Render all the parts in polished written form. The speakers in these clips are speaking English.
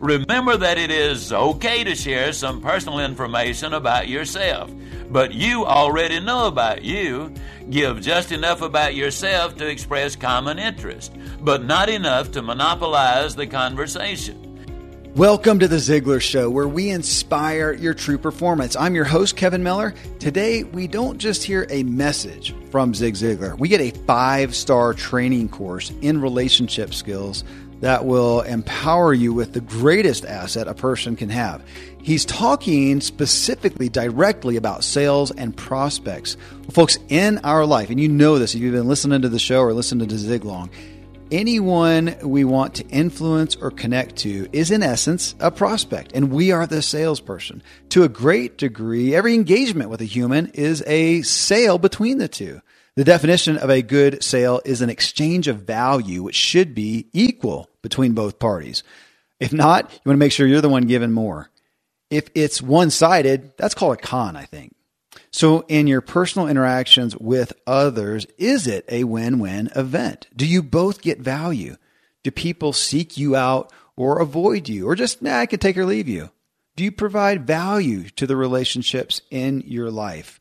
Remember that it is okay to share some personal information about yourself, but you already know about you. Give just enough about yourself to express common interest, but not enough to monopolize the conversation. Welcome to The Ziglar Show, where we inspire your true performance. I'm your host, Kevin Miller. Today, we don't just hear a message from Zig Ziglar. We get a 5-star training course in relationship skills that will empower you with the greatest asset a person can have. He's talking specifically directly about sales and prospects. Well, folks, in our life, and you know this if you've been listening to the show or listening to Zig long, anyone we want to influence or connect to is, in essence, a prospect, and we are the salesperson. To a great degree, every engagement with a human is a sale between the two. The definition of a good sale is an exchange of value, which should be equal between both parties. If not, you want to make sure you're the one giving more. If it's one-sided, that's called a con, I think. So in your personal interactions with others, is it a win-win event? Do you both get value? Do people seek you out or avoid you or just, I can take or leave you? Do you provide value to the relationships in your life?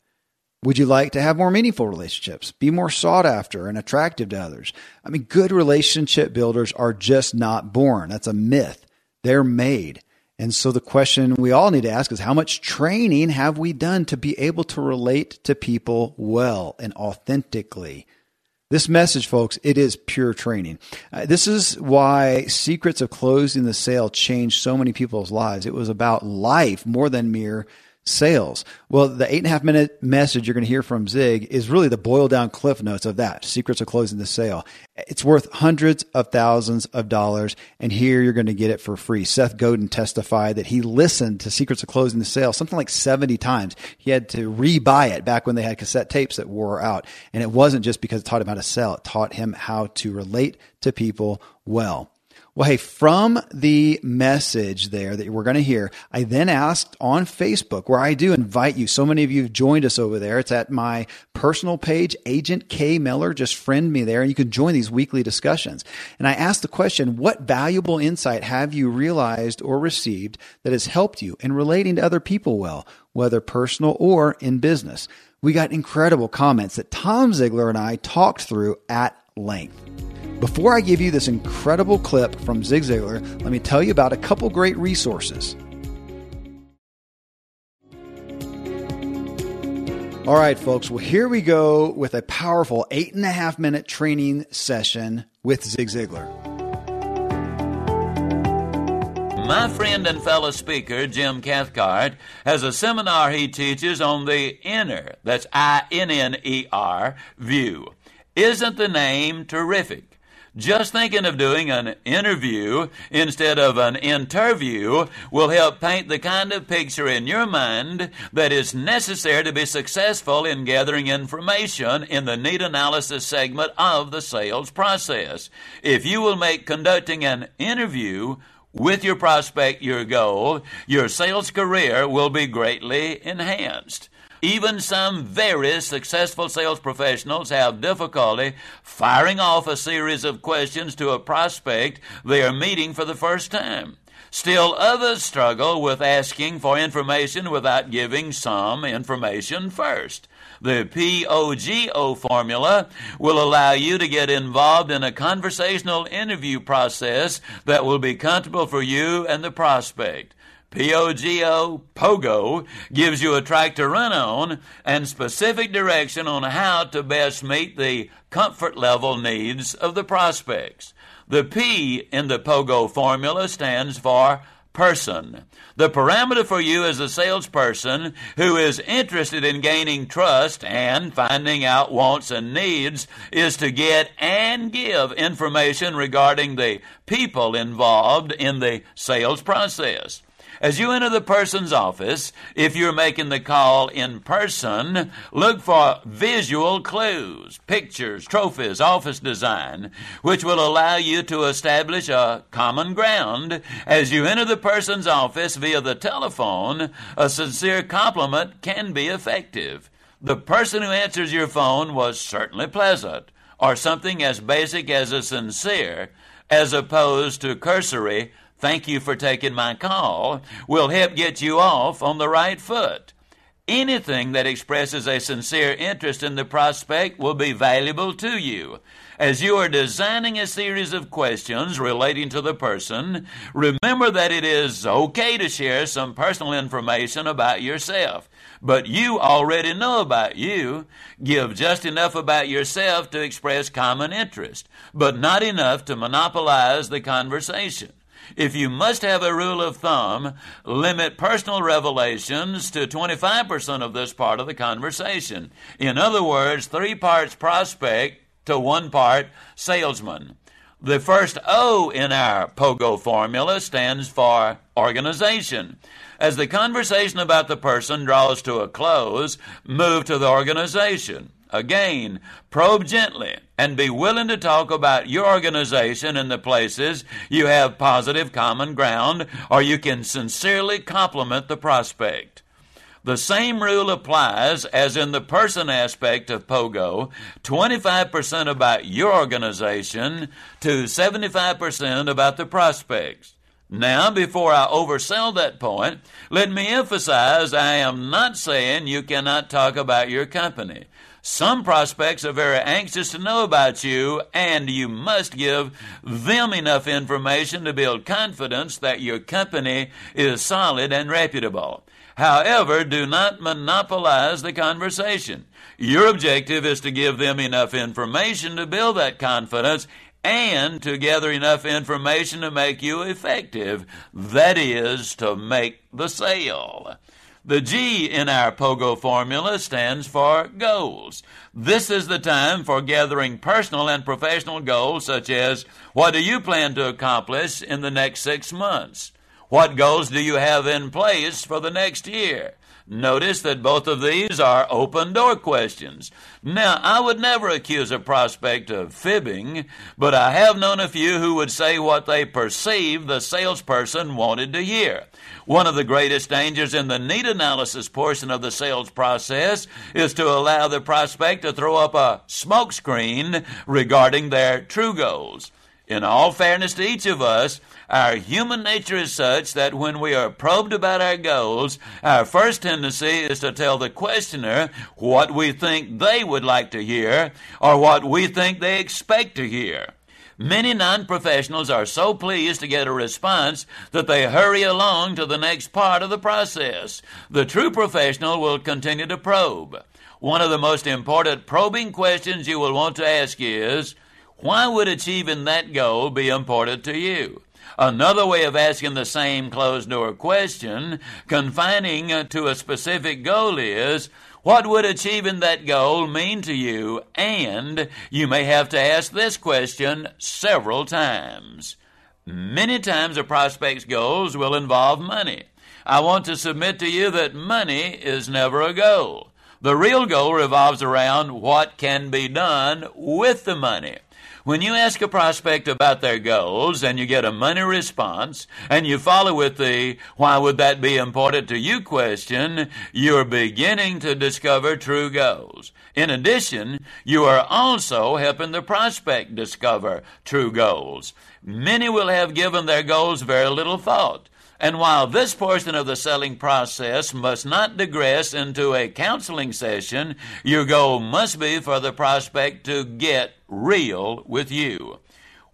Would you like to have more meaningful relationships, be more sought after and attractive to others? I mean, good relationship builders are just not born. That's a myth. They're made. And so the question we all need to ask is, how much training have we done to be able to relate to people well and authentically? This message, folks, it is pure training. This is why Secrets of Closing the Sale changed so many people's lives. It was about life more than mere sales. Well, the 8.5-minute message you're going to hear from Zig is really the boiled down cliff notes of that, Secrets of Closing the Sale. It's worth hundreds of thousands of dollars, and here you're going to get it for free. Seth Godin testified that he listened to Secrets of Closing the Sale something like 70 times. He had to rebuy it back when they had cassette tapes that wore out, and it wasn't just because it taught him how to sell. It taught him how to relate to people well. Well, hey, from the message there that we're going to hear, I then asked on Facebook, where I do invite you. So many of you have joined us over there. It's at my personal page, Agent K. Miller. Just friend me there, and you can join these weekly discussions. And I asked the question, what valuable insight have you realized or received that has helped you in relating to other people well, whether personal or in business? We got incredible comments that Tom Ziglar and I talked through at length. Before I give you this incredible clip from Zig Ziglar, let me tell you about a couple great resources. All right, folks. Well, here we go with a powerful 8.5-minute training session with Zig Ziglar. My friend and fellow speaker, Jim Cathcart, has a seminar he teaches on the inner, that's I-N-N-E-R, view. Isn't the name terrific? Just thinking of doing an interview instead of an interview will help paint the kind of picture in your mind that is necessary to be successful in gathering information in the need analysis segment of the sales process. If you will make conducting an interview with your prospect your goal, your sales career will be greatly enhanced. Even some very successful sales professionals have difficulty firing off a series of questions to a prospect they are meeting for the first time. Still others struggle with asking for information without giving some information first. The POGO formula will allow you to get involved in a conversational interview process that will be comfortable for you and the prospect. POGO gives you a track to run on and specific direction on how to best meet the comfort level needs of the prospects. The P in the POGO formula stands for person. The parameter for you as a salesperson who is interested in gaining trust and finding out wants and needs is to get and give information regarding the people involved in the sales process. As you enter the person's office, if you're making the call in person, look for visual clues, pictures, trophies, office design, which will allow you to establish a common ground. As you enter the person's office via the telephone, a sincere compliment can be effective. The person who answers your phone was certainly pleasant, or something as basic as a sincere, as opposed to cursory thank you for taking my call, will help get you off on the right foot. Anything that expresses a sincere interest in the prospect will be valuable to you. As you are designing a series of questions relating to the person, remember that it is okay to share some personal information about yourself. But you already know about you. Give just enough about yourself to express common interest, but not enough to monopolize the conversation. If you must have a rule of thumb, limit personal revelations to 25% of this part of the conversation. In other words, 3 parts prospect to 1 part salesman. The first O in our POGO formula stands for organization. As the conversation about the person draws to a close, move to the organization. Again, probe gently and be willing to talk about your organization and the places you have positive common ground, or you can sincerely compliment the prospect. The same rule applies as in the person aspect of POGO, 25% about your organization to 75% about the prospects. Now, before I oversell that point, let me emphasize I am not saying you cannot talk about your company. Some prospects are very anxious to know about you, and you must give them enough information to build confidence that your company is solid and reputable. However, do not monopolize the conversation. Your objective is to give them enough information to build that confidence and to gather enough information to make you effective, that is, to make the sale. The G in our POGO formula stands for goals. This is the time for gathering personal and professional goals such as, what do you plan to accomplish in the next 6 months? What goals do you have in place for the next year? Notice that both of these are open-door questions. Now, I would never accuse a prospect of fibbing, but I have known a few who would say what they perceived the salesperson wanted to hear. One of the greatest dangers in the need analysis portion of the sales process is to allow the prospect to throw up a smokescreen regarding their true goals. In all fairness to each of us, our human nature is such that when we are probed about our goals, our first tendency is to tell the questioner what we think they would like to hear or what we think they expect to hear. Many non-professionals are so pleased to get a response that they hurry along to the next part of the process. The true professional will continue to probe. One of the most important probing questions you will want to ask is, why would achieving that goal be important to you? Another way of asking the same closed-door question, confining to a specific goal, is, what would achieving that goal mean to you? And you may have to ask this question several times. Many times a prospect's goals will involve money. I want to submit to you that money is never a goal. The real goal revolves around what can be done with the money. When you ask a prospect about their goals and you get a money response and you follow with the why would that be important to you question, you're beginning to discover true goals. In addition, you are also helping the prospect discover true goals. Many will have given their goals very little thought. And while this portion of the selling process must not digress into a counseling session, your goal must be for the prospect to get real with you.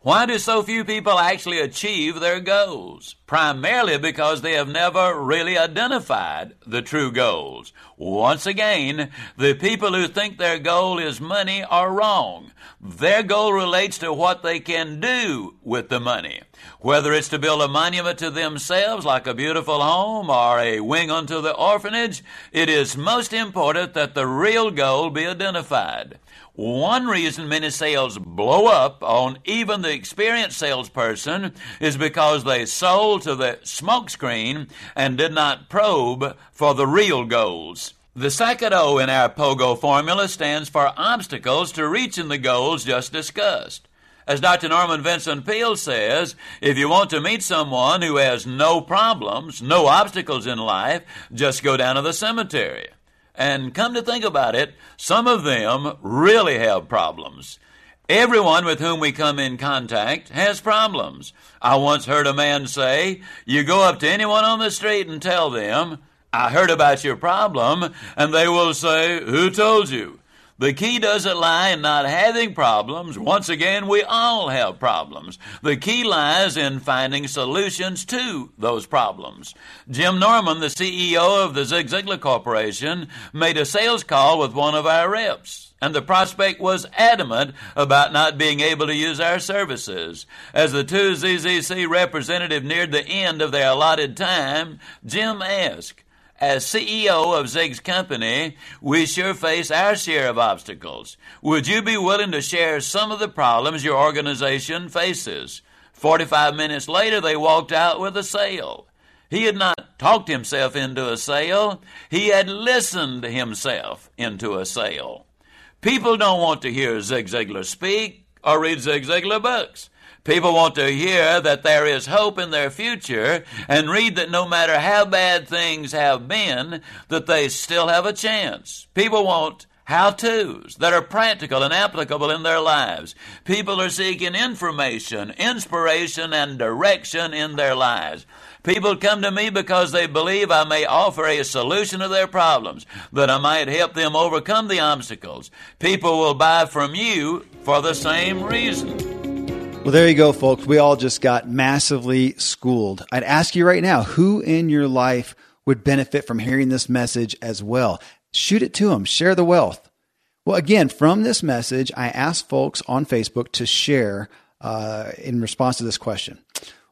Why do so few people actually achieve their goals? Primarily because they have never really identified the true goals. Once again, the people who think their goal is money are wrong. Their goal relates to what they can do with the money. Whether it's to build a monument to themselves like a beautiful home or a wing unto the orphanage, it is most important that the real goal be identified. One reason many sales blow up on even the experienced salesperson is because they sold to the smokescreen and did not probe for the real goals. The second O in our POGO formula stands for obstacles to reaching the goals just discussed. As Dr. Norman Vincent Peale says, if you want to meet someone who has no problems, no obstacles in life, just go down to the cemetery. And come to think about it, some of them really have problems. Everyone with whom we come in contact has problems. I once heard a man say, you go up to anyone on the street and tell them, I heard about your problem, and they will say, who told you? The key doesn't lie in not having problems. Once again, we all have problems. The key lies in finding solutions to those problems. Jim Norman, the CEO of the Zig Ziglar Corporation, made a sales call with one of our reps, and the prospect was adamant about not being able to use our services. As the two ZZC representative neared the end of their allotted time, Jim asked, as CEO of Zig's company, we sure face our share of obstacles. Would you be willing to share some of the problems your organization faces? 45 minutes later, they walked out with a sale. He had not talked himself into a sale. He had listened himself into a sale. People don't want to hear Zig Ziglar speak or read Zig Ziglar books. People want to hear that there is hope in their future and read that no matter how bad things have been, that they still have a chance. People want how-tos that are practical and applicable in their lives. People are seeking information, inspiration, and direction in their lives. People come to me because they believe I may offer a solution to their problems, that I might help them overcome the obstacles. People will buy from you for the same reason. Well, there you go, folks. We all just got massively schooled. I'd ask you right now, who in your life would benefit from hearing this message as well? Shoot it to them. Share the wealth. Well, again, from this message, I asked folks on Facebook to share in response to this question.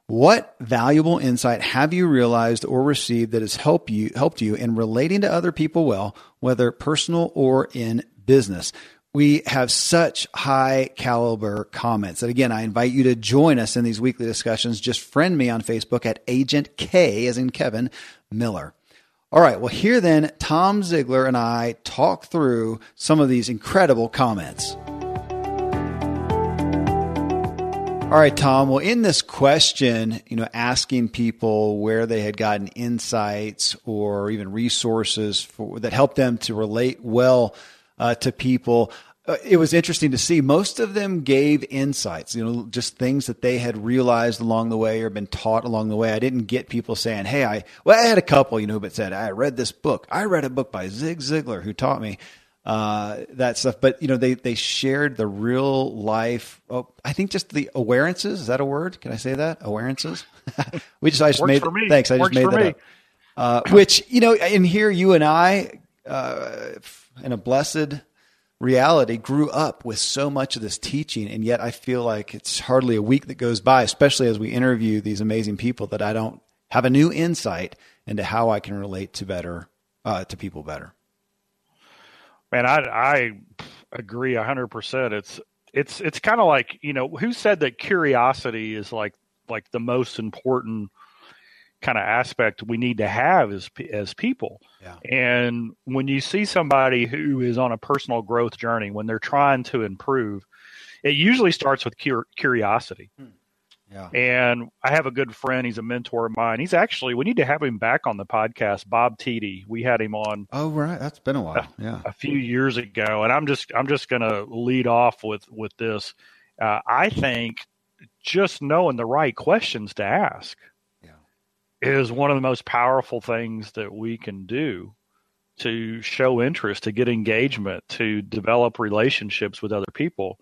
What valuable insight have you realized or received that has helped you in relating to other people well, whether personal or in business? We have such high caliber comments that, again, I invite you to join us in these weekly discussions. Just friend me on Facebook at Agent K, as in Kevin Miller. All right. Well, here then, Tom Ziglar and I talk through some of these incredible comments. All right, Tom. Well, in this question, asking people where they had gotten insights or even resources that helped them to relate well to people. It was interesting to see most of them gave insights, just things that they had realized along the way or been taught along the way. I didn't get people saying, hey, I had a couple, but said, I read this book. I read a book by Zig Ziglar who taught me that stuff. But, they shared the real life. Oh, I think just the awarenesses. Is that a word? Can I say that? Awarenesses? Thanks. I just made that up. Which, in here, you and I, in a blessed reality, grew up with so much of this teaching. And yet I feel like it's hardly a week that goes by, especially as we interview these amazing people, that I don't have a new insight into how I can relate to people better. Man, I agree 100%. It's kind of like, who said that curiosity is like the most important kind of aspect we need to have as people. Yeah. And when you see somebody who is on a personal growth journey, when they're trying to improve, it usually starts with curiosity. Yeah. And I have a good friend. He's a mentor of mine. We need to have him back on the podcast, Bob TD. We had him on. Oh, right. That's been a while. Yeah. A few years ago. And I'm just going to lead off with this. I think just knowing the right questions to ask is one of the most powerful things that we can do to show interest, to get engagement, to develop relationships with other people.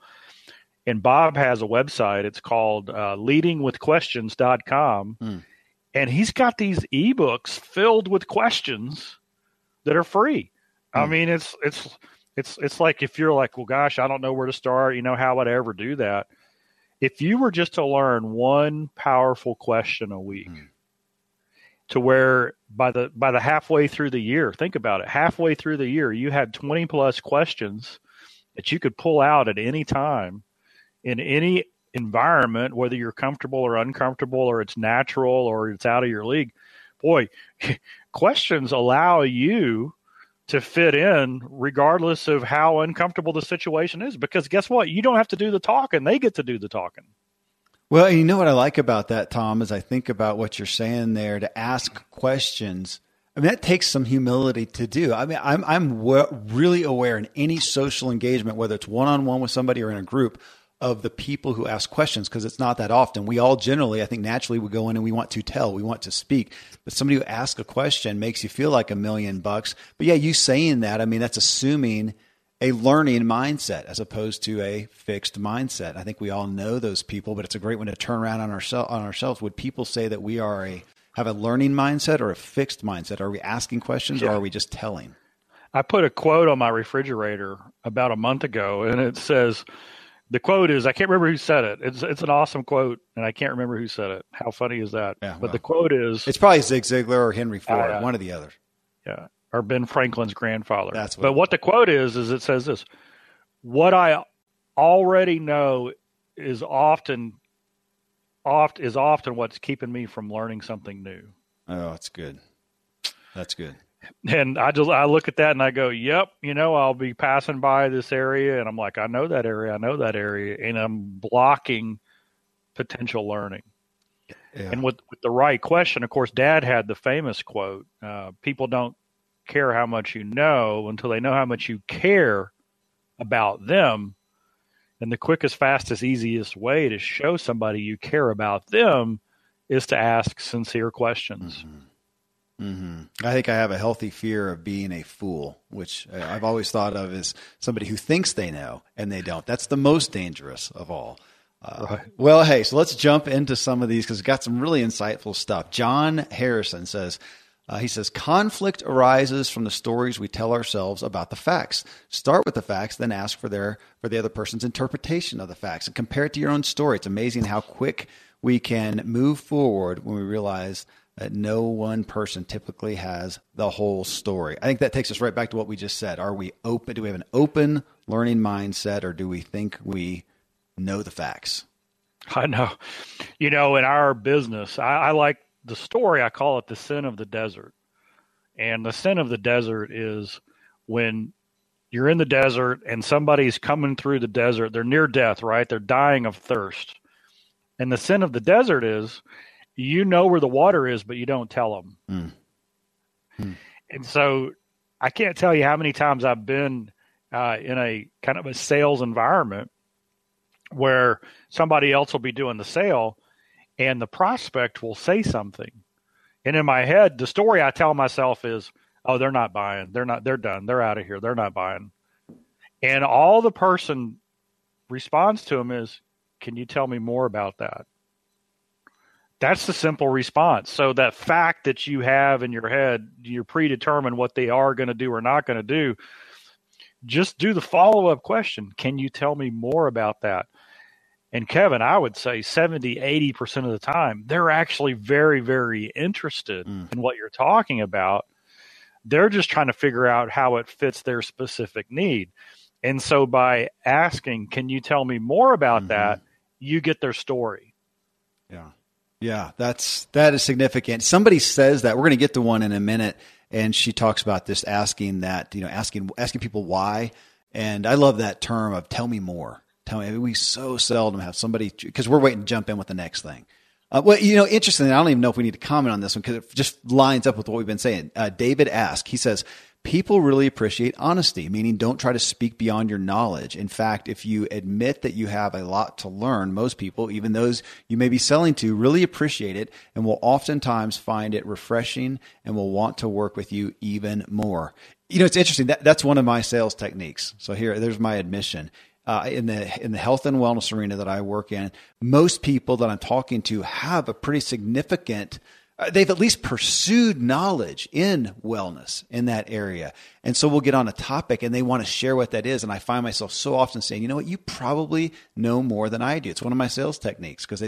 And Bob has a website. It's called leadingwithquestions.com. Mm. And he's got these ebooks filled with questions that are free. Mm. I mean, it's like if you're like, well, gosh, I don't know where to start. How would I ever do that? If you were just to learn one powerful question a week, to where by the halfway through the year, think about it, halfway through the year, you had 20 plus questions that you could pull out at any time in any environment, whether you're comfortable or uncomfortable, or it's natural or it's out of your league. Boy, questions allow you to fit in regardless of how uncomfortable the situation is, because guess what? You don't have to do the talking. They get to do the talking. Well, and what I like about that, Tom, is I think about what you're saying there, to ask questions. I mean, that takes some humility to do. I mean, I'm really aware in any social engagement, whether it's one-on-one with somebody or in a group, of the people who ask questions, because it's not that often. We all generally, I think naturally, we go in and we want to tell, we want to speak. But somebody who asks a question makes you feel like $1 million. But yeah, you saying that, I mean, that's assuming a learning mindset as opposed to a fixed mindset. I think we all know those people, but it's a great one to turn around on ourselves. Would people say that we are have a learning mindset or a fixed mindset? Are we asking questions or are we just telling? I put a quote on my refrigerator about a month ago, and it says, the quote is, I can't remember who said it. It's an awesome quote, and I can't remember who said it. How funny is that? Yeah, but well, the quote is, it's probably Zig Ziglar or Henry Ford, one or the other. Yeah. Or Ben Franklin's grandfather. But what the quote is it says this: what I already know is often what's keeping me from learning something new. Oh, that's good. That's good. And I look at that and I go, yep, I'll be passing by this area. And I'm like, I know that area. And I'm blocking potential learning. Yeah. And with the right question, of course, Dad had the famous quote, people don't care how much you know until they know how much you care about them. And the quickest, fastest, easiest way to show somebody you care about them is to ask sincere questions. Mm-hmm. Mm-hmm. I think I have a healthy fear of being a fool, which I've always thought of as somebody who thinks they know and they don't. That's the most dangerous of all. Right. Well, hey, so let's jump into some of these because we've got some really insightful stuff. John Harrison says, conflict arises from the stories we tell ourselves about the facts. Start with the facts, then ask for the other person's interpretation of the facts and compare it to your own story. It's amazing how quick we can move forward when we realize that no one person typically has the whole story. I think that takes us right back to what we just said. Are we open? Do we have an open learning mindset, or do we think we know the facts? I know. In our business, I like the story, I call it the sin of the desert. And the sin of the desert is when you're in the desert and somebody's coming through the desert, they're near death, right? They're dying of thirst. And the sin of the desert is, where the water is, but you don't tell them. Mm. Mm. And so I can't tell you how many times I've been in a kind of a sales environment where somebody else will be doing the sale, and the prospect will say something. And in my head, the story I tell myself is, oh, they're not buying. They're done. They're out of here. They're not buying. And all the person responds to him is, can you tell me more about that? That's the simple response. So that fact that you have in your head, you're predetermined what they are going to do or not going to do. Just do the follow-up question. Can you tell me more about that? And Kevin, I would say 70, 80% of the time, they're actually very, very interested in what you're talking about. They're just trying to figure out how it fits their specific need. And so by asking, can you tell me more about that? You get their story. Yeah. Yeah. That is significant. Somebody says that. We're going to get to one in a minute. And she talks about this, asking that, asking people why. And I love that term of tell me more. We so seldom have somebody, because we're waiting to jump in with the next thing. Interestingly, I don't even know if we need to comment on this one because it just lines up with what we've been saying. David asked, he says, people really appreciate honesty, meaning don't try to speak beyond your knowledge. In fact, if you admit that you have a lot to learn, most people, even those you may be selling to, really appreciate it and will oftentimes find it refreshing and will want to work with you even more. It's interesting. That's one of my sales techniques. So there's my admission. In the health and wellness arena that I work in, most people that I'm talking to have a pretty significant, they've at least pursued knowledge in wellness in that area. And so we'll get on a topic and they want to share what that is. And I find myself so often saying, you know what, you probably know more than I do. It's one of my sales techniques because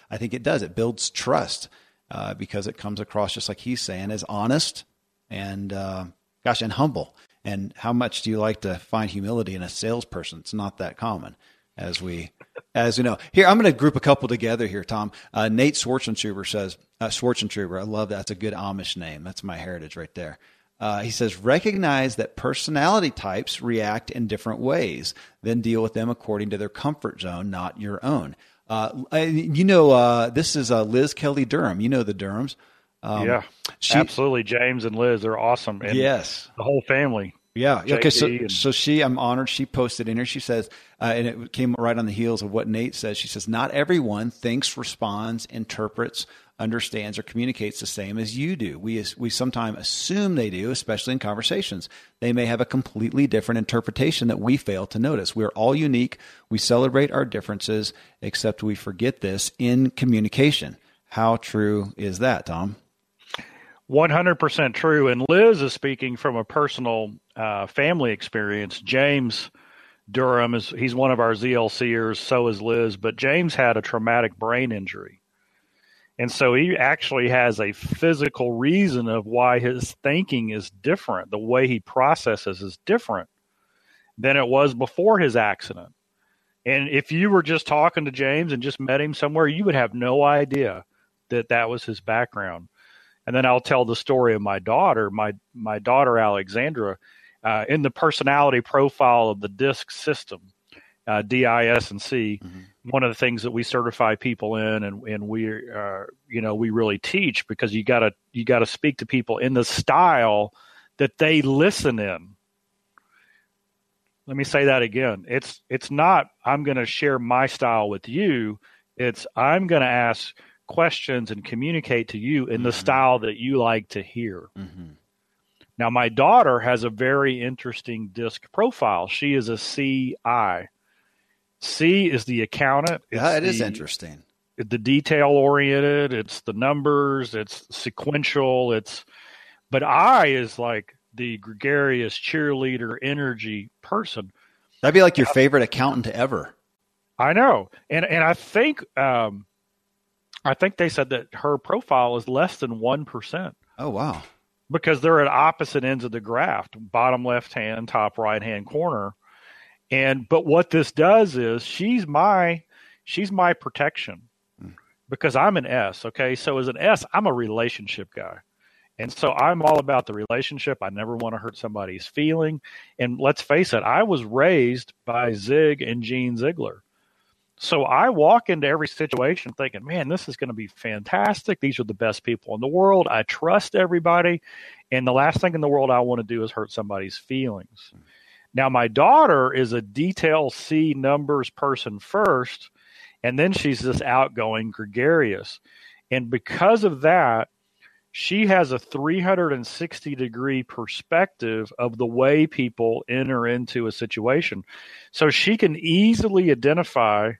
I think it does. It builds trust because it comes across just like he's saying, as honest and and humble. And how much do you like to find humility in a salesperson? It's not that common, as we know. Here, I'm going to group a couple together here, Tom. Nate Schwarzentruber says, I love that. That's a good Amish name. That's my heritage right there. He says, recognize that personality types react in different ways, then deal with them according to their comfort zone, not your own. This is Liz Kelly Durham. You know the Durhams. Absolutely. James and Liz are awesome. And yes. The whole family. Yeah. JP okay. So she, I'm honored. She posted in here. She says, and it came right on the heels of what Nate says. She says, not everyone thinks, responds, interprets, understands, or communicates the same as you do. We sometimes assume they do, especially in conversations. They may have a completely different interpretation that we fail to notice. We're all unique. We celebrate our differences, except we forget this in communication. How true is that, Tom? 100% true. And Liz is speaking from a personal family experience. James Durham, he's one of our ZLCers, so is Liz. But James had a traumatic brain injury. And so he actually has a physical reason of why his thinking is different. The way he processes is different than it was before his accident. And if you were just talking to James and just met him somewhere, you would have no idea that that was his background. And then I'll tell the story of my daughter, my daughter, Alexandra, in the personality profile of the DISC system, DISC. Mm-hmm. One of the things that we certify people in, and we really teach, because you gotta speak to people in the style that they listen in. Let me say that again. It's not, I'm going to share my style with you. It's, I'm going to ask questions and communicate to you in the style that you like to hear. Mm-hmm. Now, my daughter has a very interesting DISC profile. She is a CI. C is the accountant. It is interesting. The detail oriented. It's the numbers. It's sequential. But I is like the gregarious cheerleader energy person. That'd be like your favorite accountant ever. I know. And I think they said that her profile is less than 1%. Oh, wow. Because they're at opposite ends of the graph, bottom left hand, top right hand corner. But what this does is she's my protection, because I'm an S. Okay. So as an S, I'm a relationship guy. And so I'm all about the relationship. I never want to hurt somebody's feeling. And let's face it, I was raised by Zig and Gene Ziglar. So I walk into every situation thinking, man, this is going to be fantastic. These are the best people in the world. I trust everybody. And the last thing in the world I want to do is hurt somebody's feelings. Mm-hmm. Now, my daughter is a detail C numbers person first, and then she's this outgoing, gregarious. And because of that, she has a 360-degree perspective of the way people enter into a situation. So she can easily identify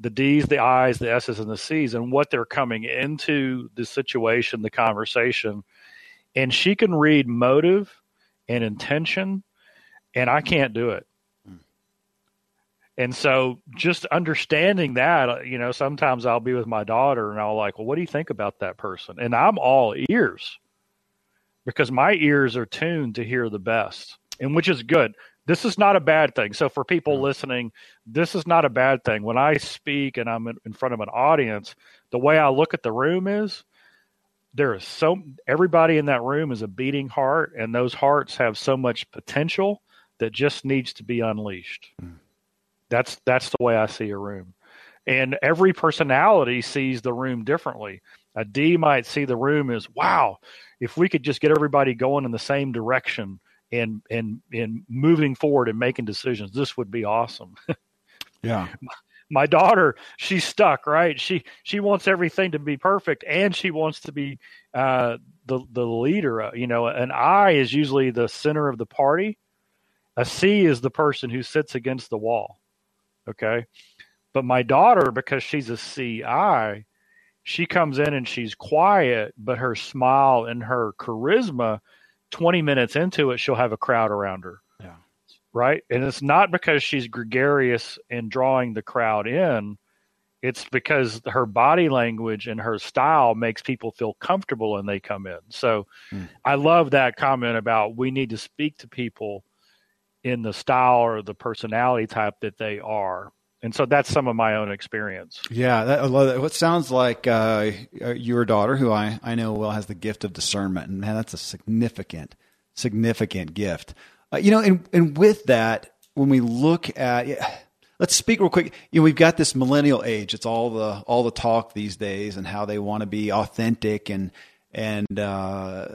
the D's, the I's, the S's, and the C's, and what they're coming into the situation, the conversation. And she can read motive and intention. And I can't do it. And so just understanding that, sometimes I'll be with my daughter and I'll like, well, what do you think about that person? And I'm all ears, because my ears are tuned to hear the best, and which is good. This is not a bad thing. So for people listening, this is not a bad thing. When I speak and I'm in front of an audience, the way I look at the room is, everybody in that room is a beating heart, and those hearts have so much potential that just needs to be unleashed. That's the way I see a room. And every personality sees the room differently. A D might see the room as, wow, if we could just get everybody going in the same direction and moving forward and making decisions, this would be awesome. Yeah. My daughter, she's stuck, right? She wants everything to be perfect, and she wants to be the leader. An I is usually the center of the party. A C is the person who sits against the wall, okay? But my daughter, because she's a CI, she comes in and she's quiet, but her smile and her charisma, 20 minutes into it, she'll have a crowd around her, yeah, right? And it's not because she's gregarious and drawing the crowd in. It's because her body language and her style makes people feel comfortable and they come in. So I love that comment about we need to speak to people in the style or the personality type that they are. And so that's some of my own experience. Yeah. I love that. What sounds like your daughter, who I know well, has the gift of discernment. And man, that's a significant gift. And with that, when we look at, let's speak real quick. We've got this millennial age. It's all the talk these days, and how they want to be authentic and and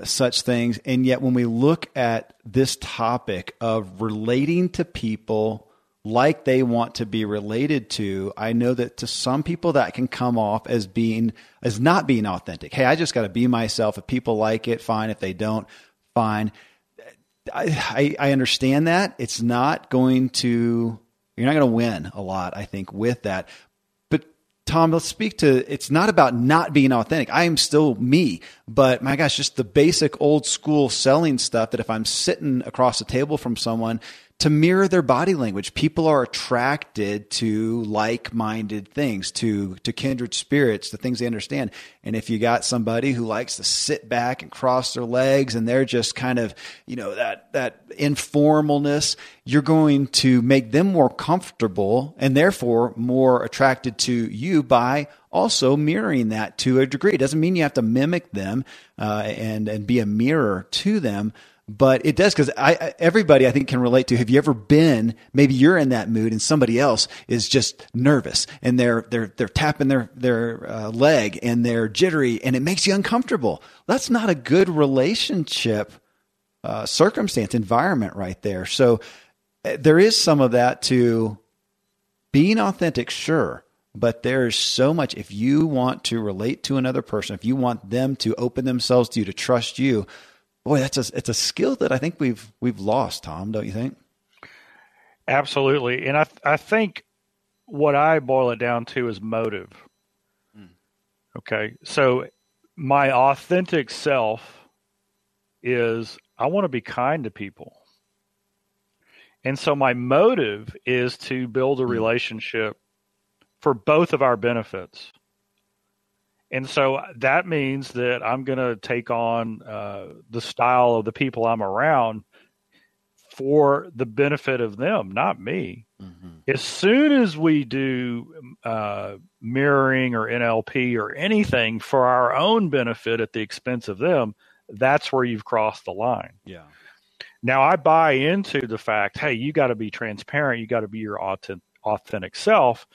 such things. And yet when we look at this topic of relating to people like they want to be related to, I know that to some people that can come off as not being authentic. Hey, I just got to be myself. If people like it, fine. If they don't, fine. I understand that. It's not going to, you're not going to win a lot, I think, with that. But Tom, let's speak to, it's not about not being authentic. I am still me, but my gosh, just the basic old school selling stuff that if I'm sitting across the table from someone, to mirror their body language. People are attracted to like-minded things, to kindred spirits, the things they understand. And if you got somebody who likes to sit back and cross their legs and they're just kind of, you know, that informalness, you're going to make them more comfortable and therefore more attracted to you by also mirroring that to a degree. It doesn't mean you have to mimic them and be a mirror to them. But it does, because everybody I think can relate to. Have you ever been? Maybe you're in that mood, and somebody else is just nervous, and they're tapping their leg, and they're jittery, and it makes you uncomfortable. That's not a good relationship circumstance environment right there. So there is some of that to being authentic, sure. But there's so much, if you want to relate to another person, if you want them to open themselves to you, to trust you. Boy, it's a skill that I think we've lost, Tom, don't you think? Absolutely. And I think what I boil it down to is motive. Mm. Okay. So my authentic self is I want to be kind to people. And so my motive is to build a relationship for both of our benefits. And so that means that I'm going to take on the style of the people I'm around for the benefit of them, not me. Mm-hmm. As soon as we do mirroring or NLP or anything for our own benefit at the expense of them, that's where you've crossed the line. Yeah. Now, I buy into the fact, hey, you got to be transparent. You got to be your authentic self.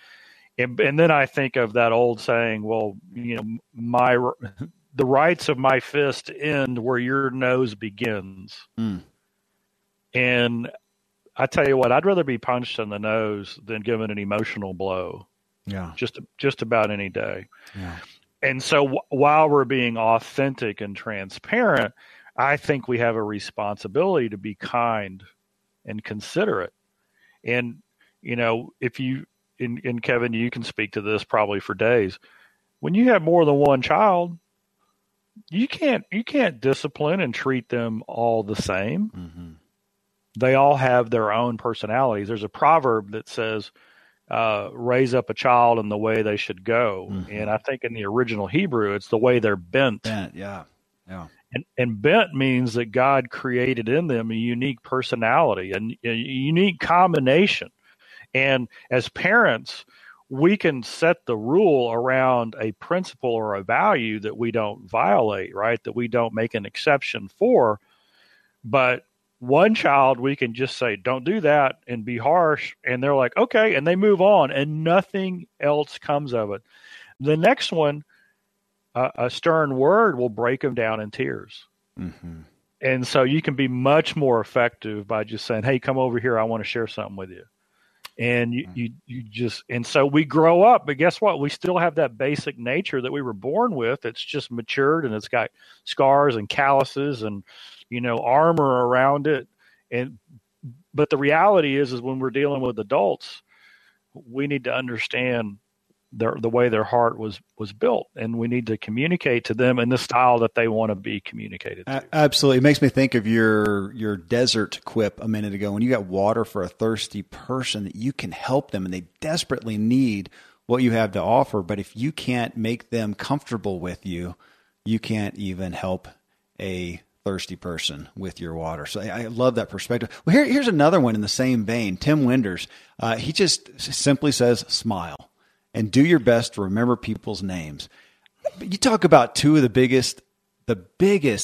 And then I think of that old saying, well, you know, the rights of my fist end where your nose begins. Mm. And I tell you what, I'd rather be punched in the nose than given an emotional blow. Yeah. Just about any day. Yeah. And so while we're being authentic and transparent, I think we have a responsibility to be kind and considerate. And, you know, if you, and Kevin, you can speak to this probably for days. When you have more than one child, you can't discipline and treat them all the same. Mm-hmm. They all have their own personalities. There's a proverb that says, raise up a child in the way they should go. Mm-hmm. And I think in the original Hebrew, it's the way they're bent. Yeah. And bent means that God created in them a unique personality, a unique combination. And as parents, we can set the rule around a principle or a value that we don't violate, right? That we don't make an exception for. But one child, we can just say, don't do that and be harsh. And they're like, okay. And they move on and nothing else comes of it. The next one, a stern word will break them down in tears. Mm-hmm. And so you can be much more effective by just saying, hey, come over here. I want to share something with you. And so we grow up, but guess what? We still have that basic nature that we were born with. It's just matured and it's got scars and calluses and, you know, armor around it. But the reality is when we're dealing with adults, we need to understand the way their heart was built, and we need to communicate to them in the style that they want to be communicated to. Absolutely. It makes me think of your desert quip a minute ago, when you got water for a thirsty person, that you can help them and they desperately need what you have to offer. But if you can't make them comfortable with you, you can't even help a thirsty person with your water. So I love that perspective. Well, here's another one in the same vein. Tim Winders, he just simply says, smile. And do your best to remember people's names. You talk about two of the biggest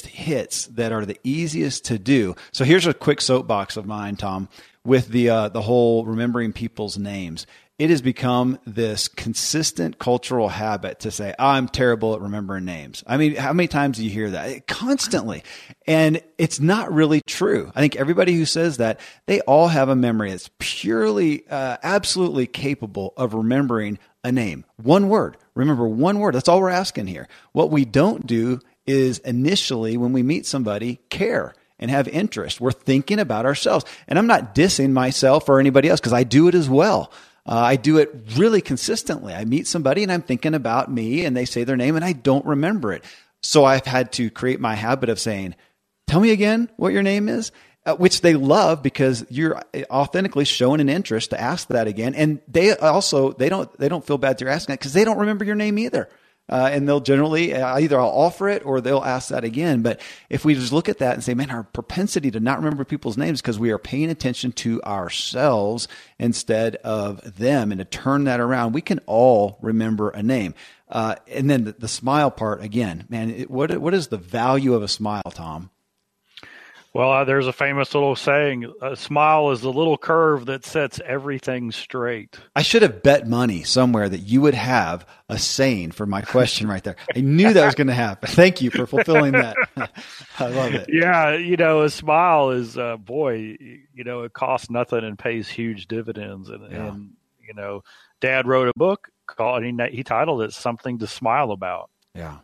hits that are the easiest to do. So here's a quick soapbox of mine, Tom, with the whole remembering people's names. it has become this consistent cultural habit to say, I'm terrible at remembering names. I mean, how many times do you hear that? Constantly. And it's not really true. I think everybody who says that, they all have a memory that's purely, absolutely capable of remembering a name. One word. Remember one word. That's all we're asking here. What we don't do is initially, when we meet somebody, care and have interest. We're thinking about ourselves. And I'm not dissing myself or anybody else because I do it as well. I do it really consistently. I meet somebody and I'm thinking about me and they say their name and I don't remember it. So I've had to create my habit of saying, tell me again what your name is, which they love because you're authentically showing an interest to ask that again. And they also, they don't feel bad they're asking it because they don't remember your name either. And they'll generally either I'll offer it or they'll ask that again. But if we just look at that and say, man, our propensity to not remember people's names because we are paying attention to ourselves instead of them, and to turn that around, we can all remember a name. And then the smile part again, man, what is the value of a smile, Tom? Well, there's a famous little saying, a smile is the little curve that sets everything straight. I should have bet money somewhere that you would have a saying for my question right there. I knew that was going to happen. Thank you for fulfilling that. I love it. Yeah, a smile is, it costs nothing and pays huge dividends. And Dad wrote a book called, he titled it Something to Smile About. Yeah.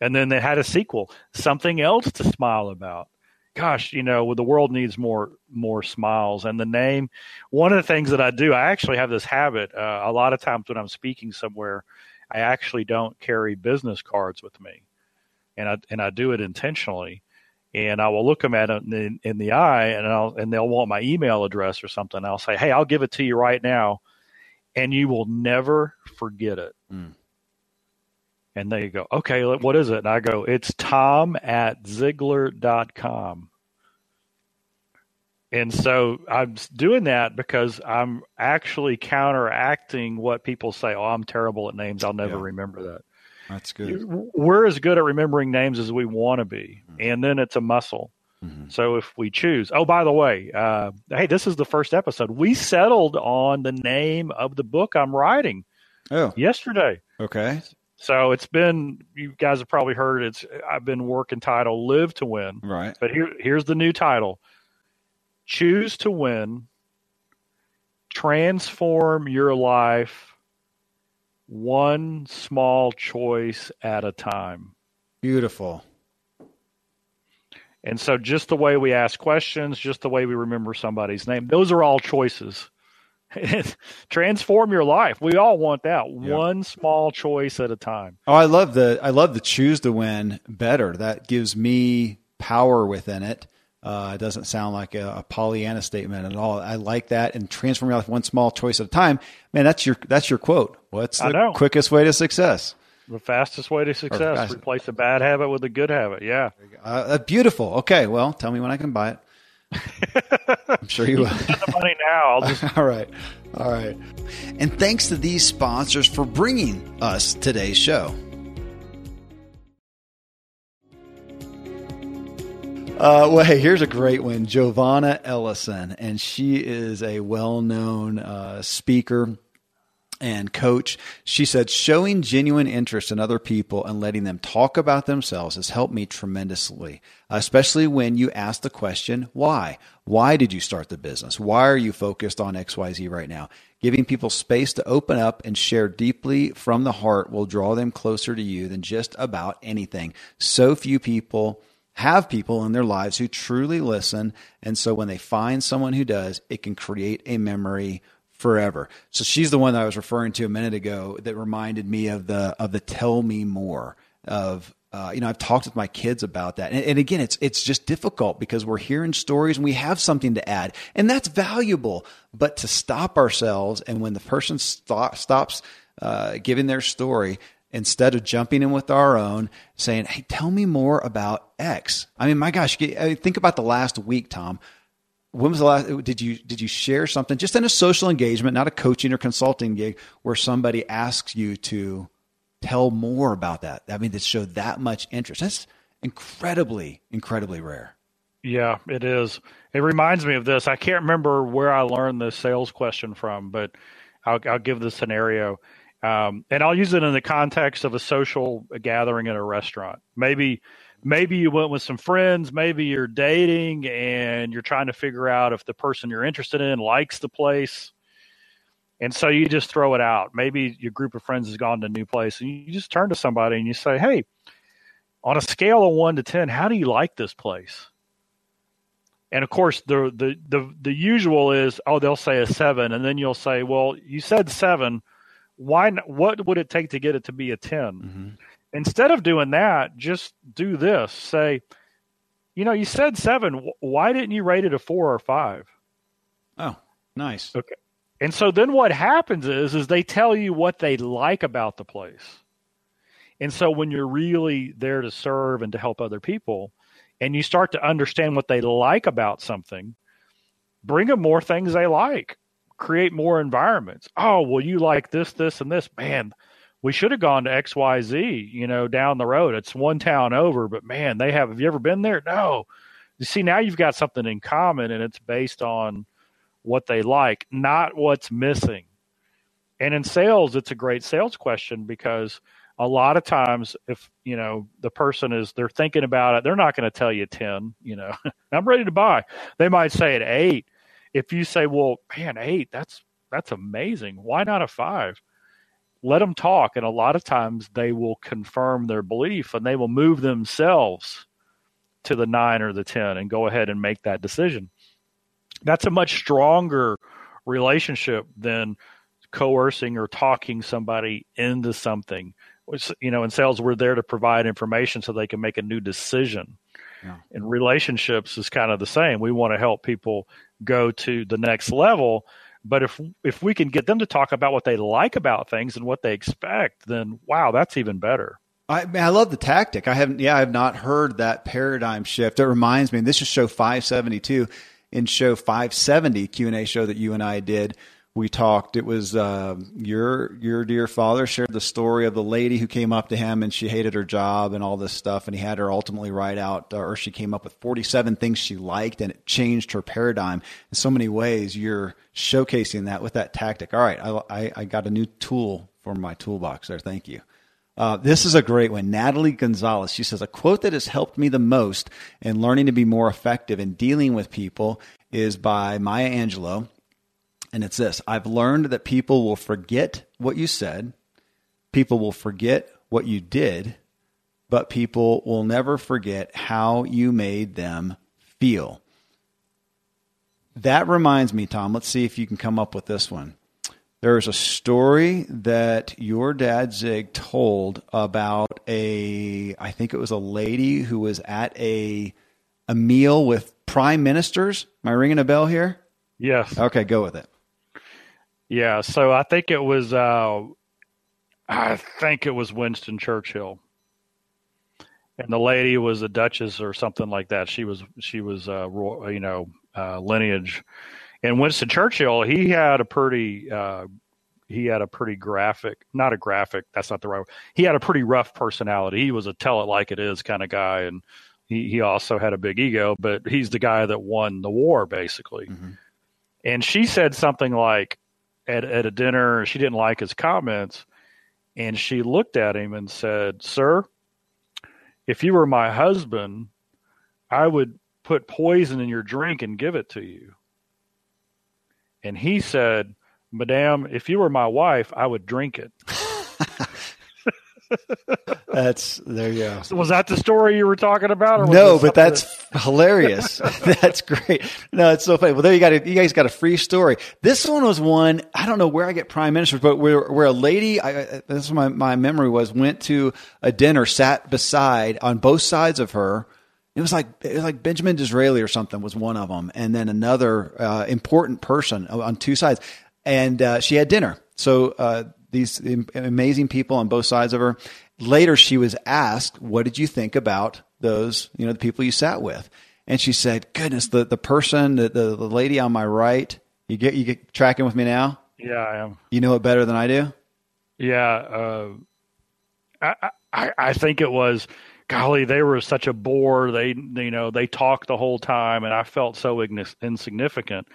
And then they had a sequel, Something Else to Smile About. Gosh, the world needs more smiles. And the name, one of the things that I do, I actually have this habit. A lot of times when I'm speaking somewhere, I actually don't carry business cards with me, and I do it intentionally. And I will look them at in the eye, and they'll want my email address or something. I'll say, hey, I'll give it to you right now, and you will never forget it. Mm. And they go, okay, what is it? And I go, it's tom@ziglar.com. And so I'm doing that because I'm actually counteracting what people say, oh, I'm terrible at names. I'll never remember that. That's good. We're as good at remembering names as we want to be. Mm-hmm. And then it's a muscle. Mm-hmm. So if we choose, oh, by the way, hey, this is the first episode. We settled on the name of the book I'm writing yesterday. Okay. So it's been, you guys have probably heard I've been working title Live to Win. Right. But here's the new title. Choose to Win. Transform your life one small choice at a time. Beautiful. And so just the way we ask questions, just the way we remember somebody's name, those are all choices. Transform your life. We all want that. Yep. One small choice at a time. Oh, I love the choose to win better. That gives me power within it. It doesn't sound like a Pollyanna statement at all. I like that. And transform your life one small choice at a time. Man, that's your quote. What's the quickest way to success? The fastest way to success. Replace a bad habit with a good habit. Yeah. Beautiful. Okay. Well, tell me when I can buy it. I'm sure you will. Get the money now. All right. And thanks to these sponsors for bringing us today's show. Well, hey, here's a great one. Giovanna Ellison, and she is a well-known speaker and coach. She said, showing genuine interest in other people and letting them talk about themselves has helped me tremendously, especially when you ask the question, why? Why did you start the business? Why are you focused on XYZ right now? Giving people space to open up and share deeply from the heart will draw them closer to you than just about anything. So few people have people in their lives who truly listen. And so when they find someone who does, it can create a memory forever. So she's the one that I was referring to a minute ago that reminded me of the tell me more of, I've talked with my kids about that. And again, it's just difficult because we're hearing stories and we have something to add, and that's valuable, but to stop ourselves. And when the person stops giving their story, instead of jumping in with our own, saying, hey, tell me more about X. I mean, my gosh, think about the last week, Tom. When was the last, did you share something just in a social engagement, not a coaching or consulting gig, where somebody asks you to tell more about that? I mean, that showed that much interest. That's incredibly, incredibly rare. Yeah, it is. It reminds me of this. I can't remember where I learned this sales question from, but I'll give the scenario, and I'll use it in the context of a social gathering at a restaurant. Maybe you went with some friends, maybe you're dating and you're trying to figure out if the person you're interested in likes the place. And so you just throw it out. Maybe your group of friends has gone to a new place and you just turn to somebody and you say, hey, on a scale of 1 to 10, how do you like this place? And of course, the usual is, oh, they'll say a 7. And then you'll say, well, you said 7. Why? What would it take to get it to be a 10? Mm-hmm. Instead of doing that, just do this. Say, you said 7. Why didn't you rate it a 4 or 5? Oh, nice. Okay. And so then what happens is they tell you what they like about the place. And so when you're really there to serve and to help other people, and you start to understand what they like about something, bring them more things they like. Create more environments. Oh, well, you like this, this, and this. Man, we should have gone to XYZ, down the road. It's one town over, but man, have you ever been there? No. You see, now you've got something in common, and it's based on what they like, not what's missing. And in sales, it's a great sales question, because a lot of times if, the person they're thinking about it, they're not going to tell you 10, I'm ready to buy. They might say an 8. If you say, well, man, 8, that's amazing. Why not a 5? Let them talk. And a lot of times they will confirm their belief and they will move themselves to the 9 or the 10 and go ahead and make that decision. That's a much stronger relationship than coercing or talking somebody into something. In sales, we're there to provide information so they can make a new decision. Yeah. And relationships is kind of the same. We want to help people go to the next level. But if we can get them to talk about what they like about things and what they expect, then wow, that's even better. I love the tactic. I have not heard that paradigm shift. It reminds me, this is show 572. In show 570, Q&A show that you and I did, we talked. It was your dear father shared the story of the lady who came up to him and she hated her job and all this stuff. And he had her ultimately write out, or she came up with 47 things she liked, and it changed her paradigm. In so many ways, you're showcasing that with that tactic. All right, I got a new tool for my toolbox there. Thank you. This is a great one. Natalie Gonzalez, she says, a quote that has helped me the most in learning to be more effective in dealing with people is by Maya Angelou. And it's this: I've learned that people will forget what you said, people will forget what you did, but people will never forget how you made them feel. That reminds me, Tom, let's see if you can come up with this one. There's a story that your dad, Zig, told about I think it was a lady who was at a meal with prime ministers. Am I ringing a bell here? Yes. Okay, go with it. Yeah, so I think it was Winston Churchill. And the lady was a duchess or something like that. She was royal, lineage. And Winston Churchill, he had a pretty rough personality. He was a tell it like it is kind of guy. And he also had a big ego, but he's the guy that won the war, basically. Mm-hmm. And she said something like at a dinner, she didn't like his comments. And she looked at him and said, sir, if you were my husband, I would put poison in your drink and give it to you. And he said, Madame, if you were my wife, I would drink it. There you go. Was that the story you were talking about? Or no, but that's hilarious. That's great. No, it's so funny. Well, there you guys got a free story. This one was one, I don't know where I get prime ministers, but where a lady, this is my memory was, went to a dinner, sat beside on both sides of her. It was like Benjamin Disraeli or something was one of them. And then another important person on two sides. And she had dinner. So these amazing people on both sides of her. Later, she was asked, what did you think about those, the people you sat with? And she said, goodness, the lady on my right, you get tracking with me now? Yeah, I am. You know it better than I do? Yeah. I think it was... Golly, they were such a bore. They talked the whole time, and I felt so insignificant.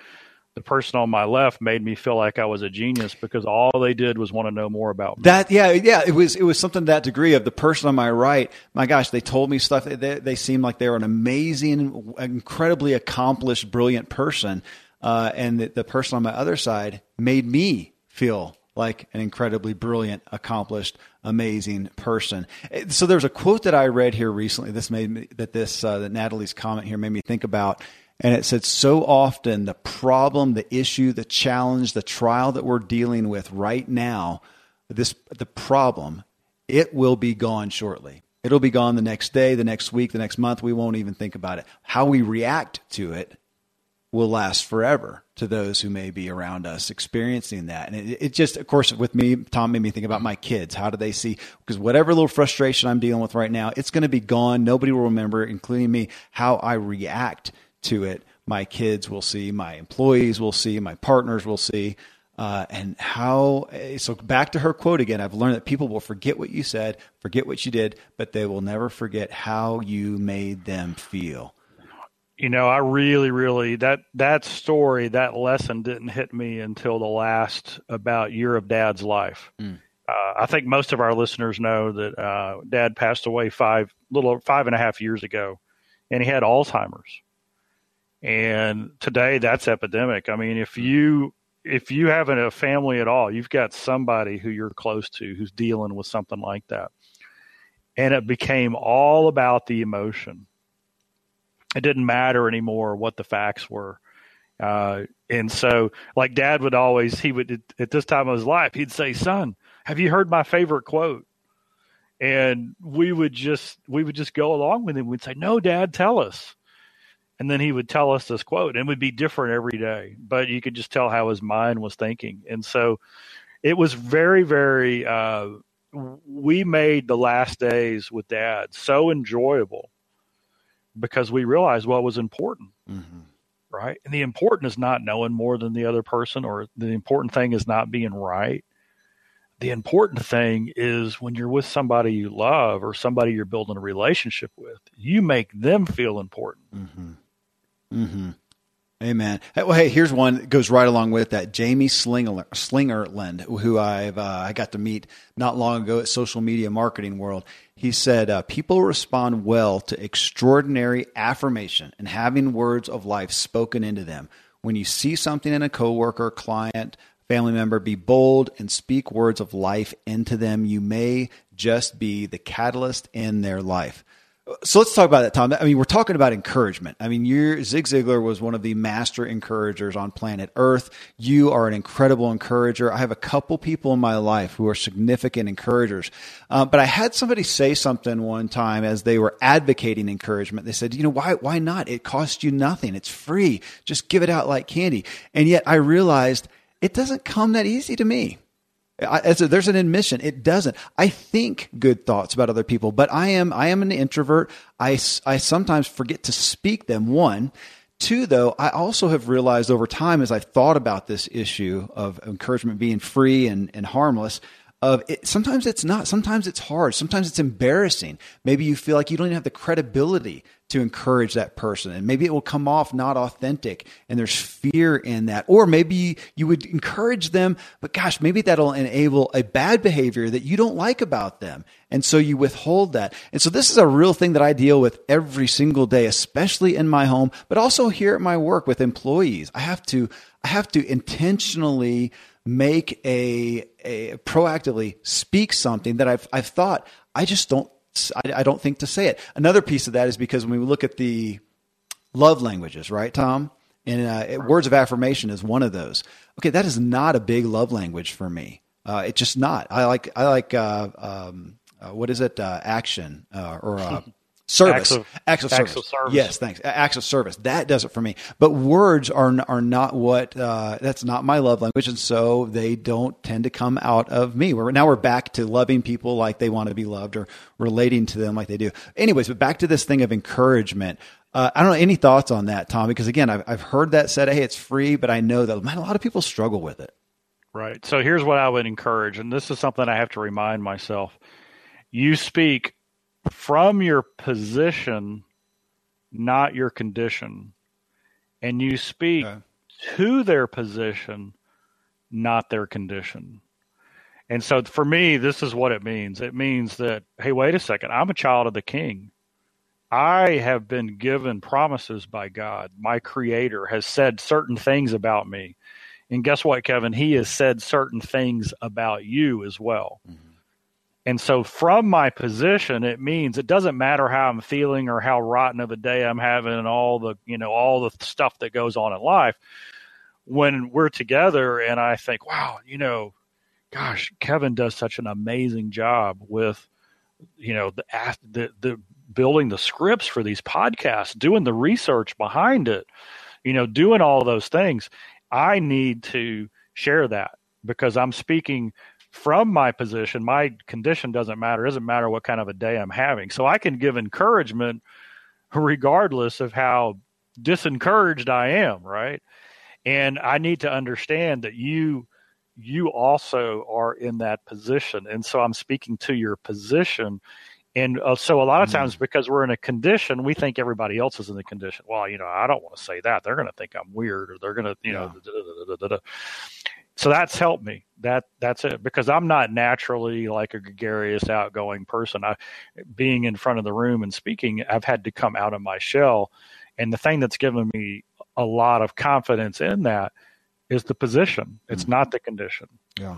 the person on my left made me feel like I was a genius because all they did was want to know more about me. That, yeah, it was something to that degree of the person on my right. My gosh, they told me stuff. They seemed like they were an amazing, incredibly accomplished, brilliant person, and the person on my other side made me feel like an incredibly brilliant, accomplished, amazing person. So there's a quote that I read here recently. That Natalie's comment here made me think about. And it said, so often the problem, the issue, the challenge, the trial that we're dealing with right now, the problem, it will be gone shortly. It'll be gone the next day, the next week, the next month. We won't even think about it. How we react to it will last forever to those who may be around us experiencing that. And it just, of course, with me, Tom, made me think about my kids. How do they see? Because whatever little frustration I'm dealing with right now, it's going to be gone. Nobody will remember, including me, how I react to it. My kids will see, my employees will see, my partners will see, and how, so back to her quote again, I've learned that people will forget what you said, forget what you did, but they will never forget how you made them feel. You know, I really, really, that story, that lesson didn't hit me until the last about year of Dad's life. Mm. I think most of our listeners know that Dad passed away five and a half years ago, and he had Alzheimer's. And today that's epidemic. I mean, if you have a family at all, you've got somebody who you're close to who's dealing with something like that. And it became all about the emotion. It didn't matter anymore what the facts were. And so like Dad would always, at this time of his life, he'd say, son, have you heard my favorite quote? And we would just go along with him. We'd say, no, Dad, tell us. And then he would tell us this quote, and it would be different every day, but you could just tell how his mind was thinking. And so it was very, very, we made the last days with Dad so enjoyable because we realized what was important, mm-hmm. right? And the important is not knowing more than the other person, or the important thing is not being right. The important thing is when you're with somebody you love or somebody you're building a relationship with, you make them feel important. Mm-hmm. Mm-hmm. Amen. Well, hey, here's one that goes right along with that. Jamie Slingerland, who I got to meet not long ago at Social Media Marketing World. He said, people respond well to extraordinary affirmation and having words of life spoken into them. When you see something in a coworker, client, family member, be bold and speak words of life into them. You may just be the catalyst in their life. So let's talk about that, Tom. I mean, we're talking about encouragement. I mean, Zig Ziglar was one of the master encouragers on planet Earth. You are an incredible encourager. I have a couple people in my life who are significant encouragers. But I had somebody say something one time as they were advocating encouragement. They said, you know, why not? It costs you nothing. It's free. Just give it out like candy. And yet I realized it doesn't come that easy to me. There's an admission. It doesn't. I think good thoughts about other people, but I am an introvert. I sometimes forget to speak them. One, two, though, I also have realized over time as I've thought about this issue of encouragement being free and harmless, sometimes it's not. Sometimes it's hard. Sometimes it's embarrassing. Maybe you feel like you don't even have the credibility to encourage that person. And maybe it will come off not authentic and there's fear in that. Or maybe you would encourage them, but gosh, maybe that'll enable a bad behavior that you don't like about them. And so you withhold that. And so this is a real thing that I deal with every single day, especially in my home, but also here at my work with employees. I have to intentionally make a proactively speak something that I've thought, I don't think to say it. Another piece of that is because when we look at the love languages, right, Tom? And words of affirmation is one of those. Okay, that is not a big love language for me. It's just not. Action or service. Acts of service. Yes, thanks. Acts of service. That does it for me. But words are not what, that's not my love language. And so they don't tend to come out of me. Now we're back to loving people like they want to be loved or relating to them like they do. Anyways, but back to this thing of encouragement. I don't know, any thoughts on that, Tom? Because again, I've heard that said, hey, it's free, but I know that a lot of people struggle with it. Right. So here's what I would encourage. And this is something I have to remind myself. You speak from your position, not your condition. And you speak to their position, not their condition. And so for me, this is what it means. It means that, hey, wait a second, I'm a child of the King. I have been given promises by God. My Creator has said certain things about me. And guess what, Kevin? He has said certain things about you as well. Mm-hmm. And so from my position, it means it doesn't matter how I'm feeling or how rotten of a day I'm having and all the stuff that goes on in life. When we're together and I think, wow, gosh, Kevin does such an amazing job with, the building the scripts for these podcasts, doing the research behind it, doing all those things. I need to share that because I'm speaking from my position. My condition doesn't matter. It doesn't matter what kind of a day I'm having. So I can give encouragement regardless of how disencouraged I am, right? And I need to understand that you also are in that position. And so I'm speaking to your position. And so a lot of times, because we're in a condition, we think everybody else is in the condition. Well, I don't want to say that. They're going to think I'm weird, or they're going to, So that's helped me. That's it, because I'm not naturally like a gregarious, outgoing person. Being in front of the room and speaking, I've had to come out of my shell. And the thing that's given me a lot of confidence in that is the position. It's not the condition. Yeah.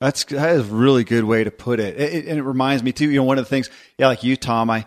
That is a really good way to put it. It reminds me too, one of the things, like you, Tom, I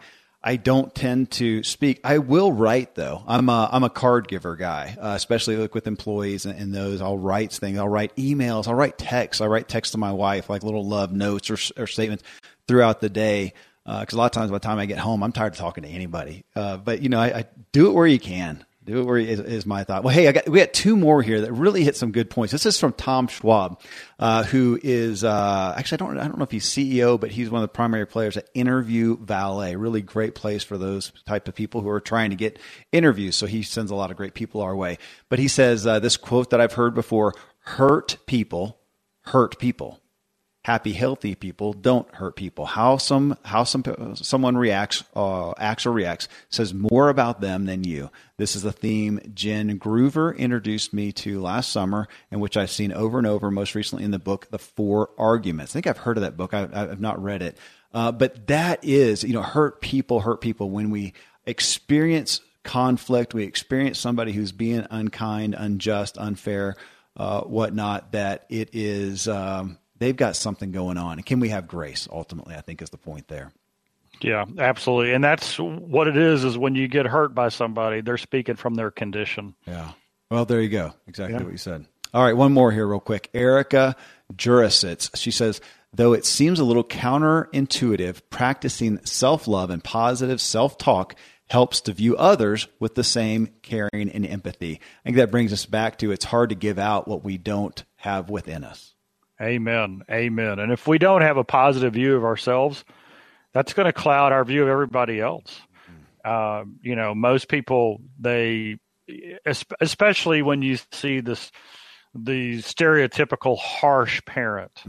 don't tend to speak. I will write though. I'm a card giver guy, especially with employees and those. I'll write things. I'll write emails. I'll write texts. I write texts to my wife, like little love notes or statements throughout the day. Cause a lot of times by the time I get home, I'm tired of talking to anybody. But I do it where you can. Do it where is my thought. Well, hey, we got two more here that really hit some good points. This is from Tom Schwab, who is actually I don't know if he's CEO, but he's one of the primary players at Interview Valet. Really great place for those type of people who are trying to get interviews. So he sends a lot of great people our way. But he says this quote that I've heard before: "Hurt people. Happy, healthy people don't hurt people. How someone acts or reacts says more about them than you." This is a theme Jen Groover introduced me to last summer, and which I've seen over and over, most recently in the book, The Four Arguments. I think I've heard of that book. I've not read it. But that is, hurt people. When we experience conflict, we experience somebody who's being unkind, unjust, unfair, whatnot, that it is... they've got something going on. And can we have grace? Ultimately, I think is the point there. Yeah, absolutely. And that's what it is when you get hurt by somebody, they're speaking from their condition. Yeah. Well, there you go. Exactly what you said. All right. One more here real quick. Erica Juricets. She says, though it seems a little counterintuitive, practicing self-love and positive self-talk helps to view others with the same caring and empathy. I think that brings us back to, it's hard to give out what we don't have within us. Amen. Amen. And if we don't have a positive view of ourselves, that's going to cloud our view of everybody else. Most people, especially when you see the stereotypical harsh parent,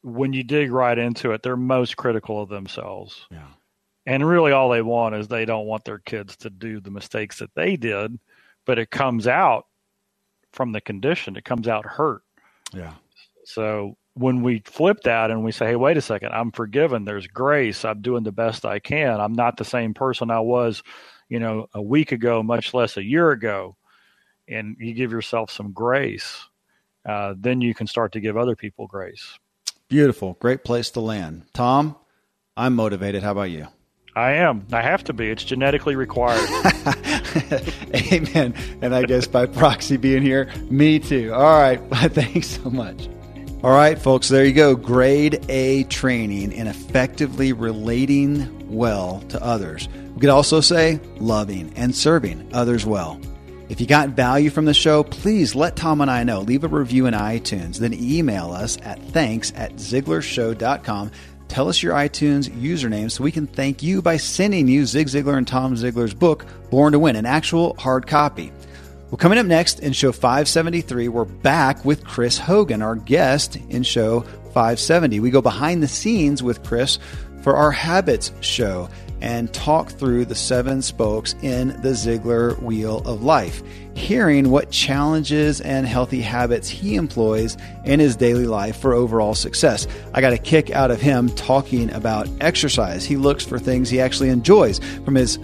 when you dig right into it, they're most critical of themselves. Yeah. And really all they want is, they don't want their kids to do the mistakes that they did, but it comes out from the condition. It comes out hurt. Yeah. So when we flip that and we say, hey, wait a second, I'm forgiven. There's grace. I'm doing the best I can. I'm not the same person I was, a week ago, much less a year ago. And you give yourself some grace. Then you can start to give other people grace. Beautiful. Great place to land. Tom, I'm motivated. How about you? I am. I have to be. It's genetically required. Amen. And I guess by proxy being here, me too. All right. Thanks so much. All right, folks, there you go. Grade A training in effectively relating well to others. We could also say loving and serving others well. If you got value from the show, please let Tom and I know. Leave a review in iTunes. Then email us at thanks@ziglarshow.com. Tell us your iTunes username so we can thank you by sending you Zig Ziglar and Tom Ziglar's book, Born to Win, an actual hard copy. Well, coming up next in show 573, we're back with Chris Hogan, our guest in show 570. We go behind the scenes with Chris for our Habits show and talk through the 7 spokes in the Ziglar Wheel of Life, hearing what challenges and healthy habits he employs in his daily life for overall success. I got a kick out of him talking about exercise. He looks for things he actually enjoys. From his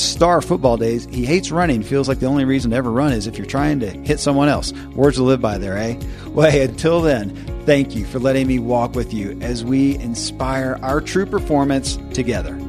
star football days, he hates running. Feels like the only reason to ever run is if you're trying to hit someone else. Words to live by there, eh? Well, hey, until then, thank you for letting me walk with you as we inspire our true performance together.